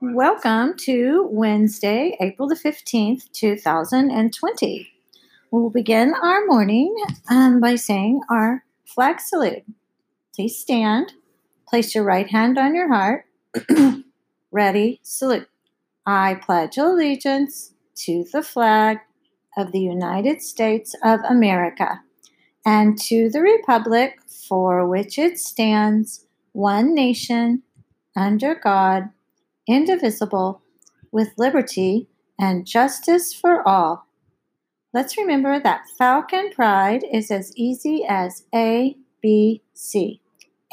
Welcome to Wednesday, April the 15th, 2020. We'll begin our morning by saying our flag salute. Please stand, place your right hand on your heart, ready, salute. I pledge allegiance to the flag of the United States of America and to the republic for which it stands, one nation, under God, indivisible, with liberty and justice for all. Let's remember that Falcon Pride is as easy as A, B, C.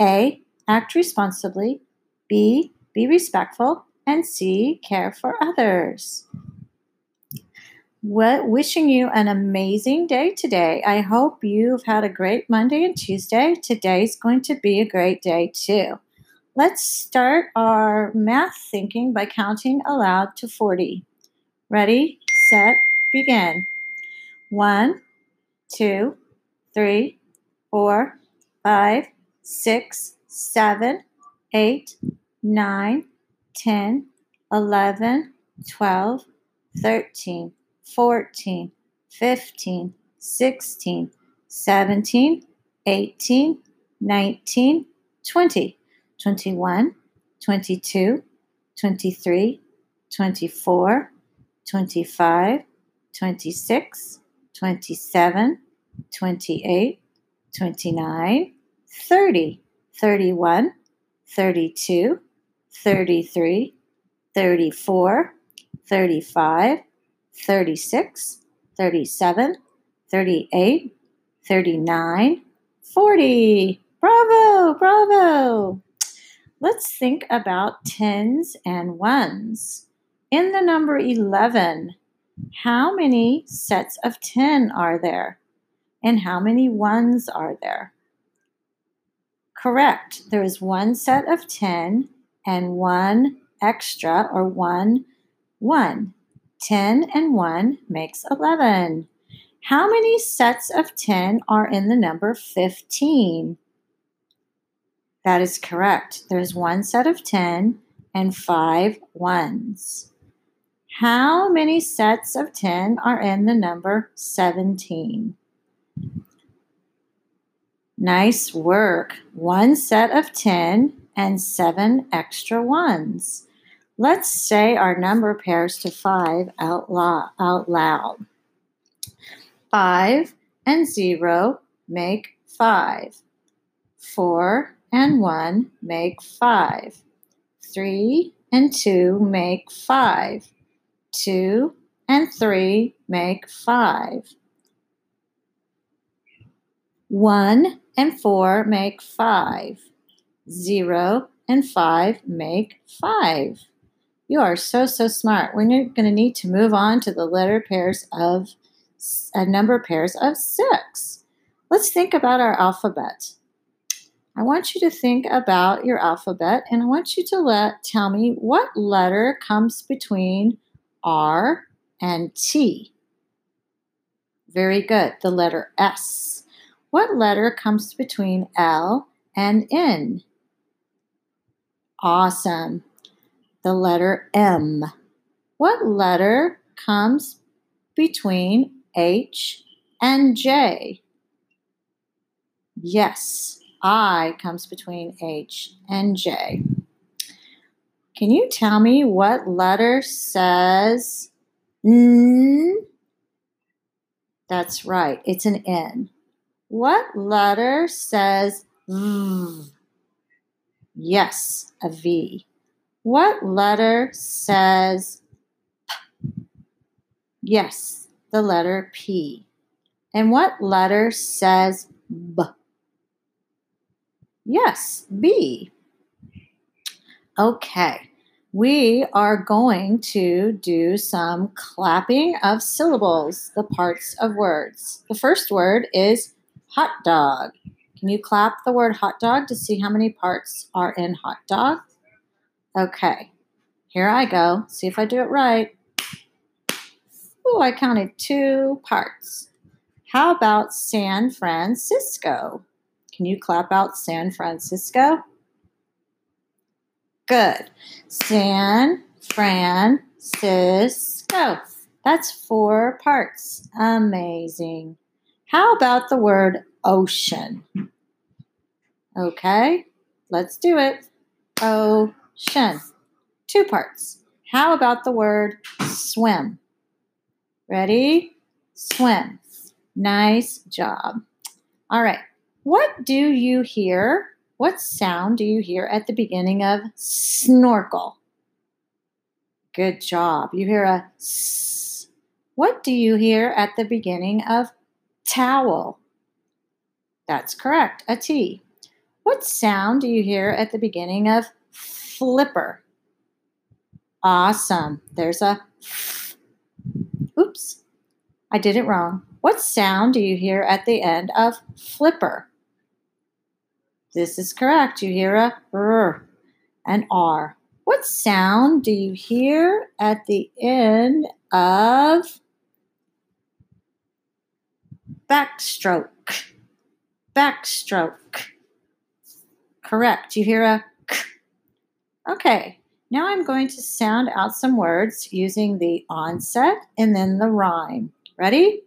A, act responsibly. B, be respectful. And C, care for others. Wishing you an amazing day today. I hope you've had a great Monday and Tuesday. Today's going to be a great day too. Let's start our math thinking by counting aloud to 40. Ready, set, begin. 1, 2, 3, 4, 5, 6, 7, 8, 9, 10, 11, 12, 13, 14, 15, 16, 17, 18, 19, 20. 21, 22, 23, 24, 25, 26, 27, 28, 29, 30, 31, 32, 33, 34, 35, 36, 37, 38, 39, 40. Bravo, bravo. Let's think about tens and ones. In the number 11, how many sets of 10 are there? And how many ones are there? Correct. There is one set of 10 and one extra or one. 10 and 1 makes 11. How many sets of 10 are in the number 15? That is correct. There's one set of 10 and 5 ones. How many sets of 10 are in the number 17? Nice work. One set of 10 and 7 extra ones. Let's say our number pairs to 5 out loud. 5 and 0 make 5. 4 and 1 make 5. 3 and 2 make 5. 2 and 3 make 5. 1 and 4 make 5. 0 and 5 make 5. You are so smart. We're going to need to move on to the number pairs of 6. Let's think about our alphabet. I want you to think about your alphabet, and I want you to tell me what letter comes between R and T. Very good. The letter S. What letter comes between L and N? Awesome. The letter M. What letter comes between H and J? Yes. I comes between H and J. Can you tell me what letter says N? That's right. It's an N. What letter says V? Yes, a V. What letter says P? Yes, the letter P. And what letter says B? Yes, B. Okay, we are going to do some clapping of syllables, the parts of words. The first word is hot dog. Can you clap the word hot dog to see how many parts are in hot dog? Okay, here I go. See if I do it right. Oh, I counted 2 parts. How about San Francisco? Can you clap out San Francisco? Good. San Francisco. That's four parts. Amazing. How about the word ocean? Okay, let's do it. Ocean. Two parts. How about the word swim? Ready? Swim. Nice job. All right. What do you hear? What sound do you hear at the beginning of snorkel? Good job. You hear a s. What do you hear at the beginning of towel? That's correct, a T. What sound do you hear at the beginning of flipper? Awesome. There's a f. Oops, I did it wrong. What sound do you hear at the end of flipper? This is correct. You hear a r, an R. What sound do you hear at the end of backstroke? Backstroke. Correct. You hear a k. Okay. Now I'm going to sound out some words using the onset and then the rhyme. Ready?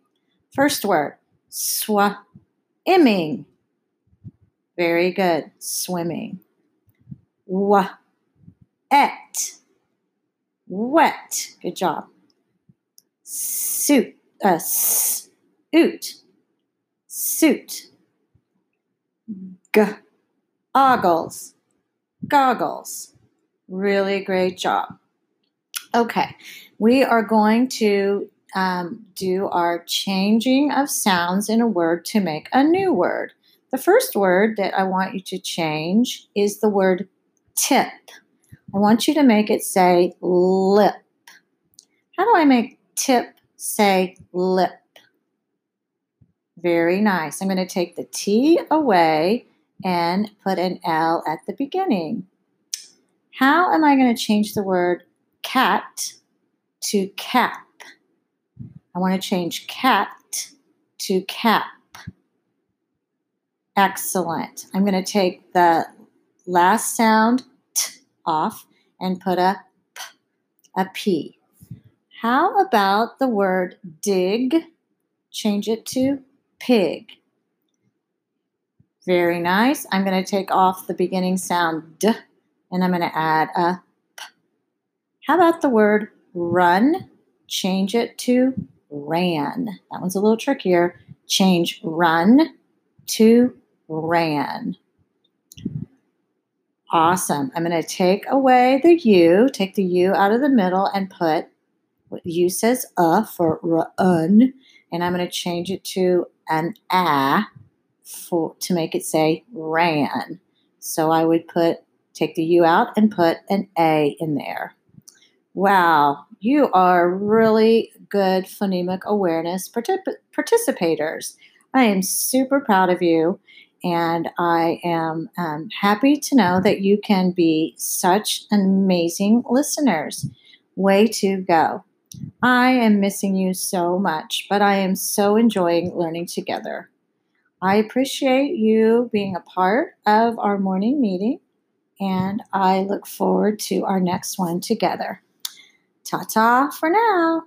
First word, swimming. Very good. Swimming. Wet. Wet. Good job. Suit. Oot. Suit. Goggles. Goggles. Really great job. Okay. We are going to do our changing of sounds in a word to make a new word. The first word that I want you to change is the word tip. I want you to make it say lip. How do I make tip say lip? Very nice. I'm going to take the T away and put an L at the beginning. How am I going to change the word cat to cap? I want to change cat to cap. Excellent. I'm going to take the last sound t off and put a p. How about the word dig? Change it to pig. Very nice. I'm going to take off the beginning sound d and I'm going to add a p. How about the word run? Change it to ran. That one's a little trickier. Change run to ran. Awesome. I'm going to take away the U, take the U out of the middle and put what U says for run, and I'm going to change it to an a to make it say ran. So I would take the U out and put an a in there. Wow, you are really good phonemic awareness participators. I am super proud of you, and I am happy to know that you can be such amazing listeners. Way to go. I am missing you so much, but I am so enjoying learning together. I appreciate you being a part of our morning meeting, and I look forward to our next one together. Ta-ta for now.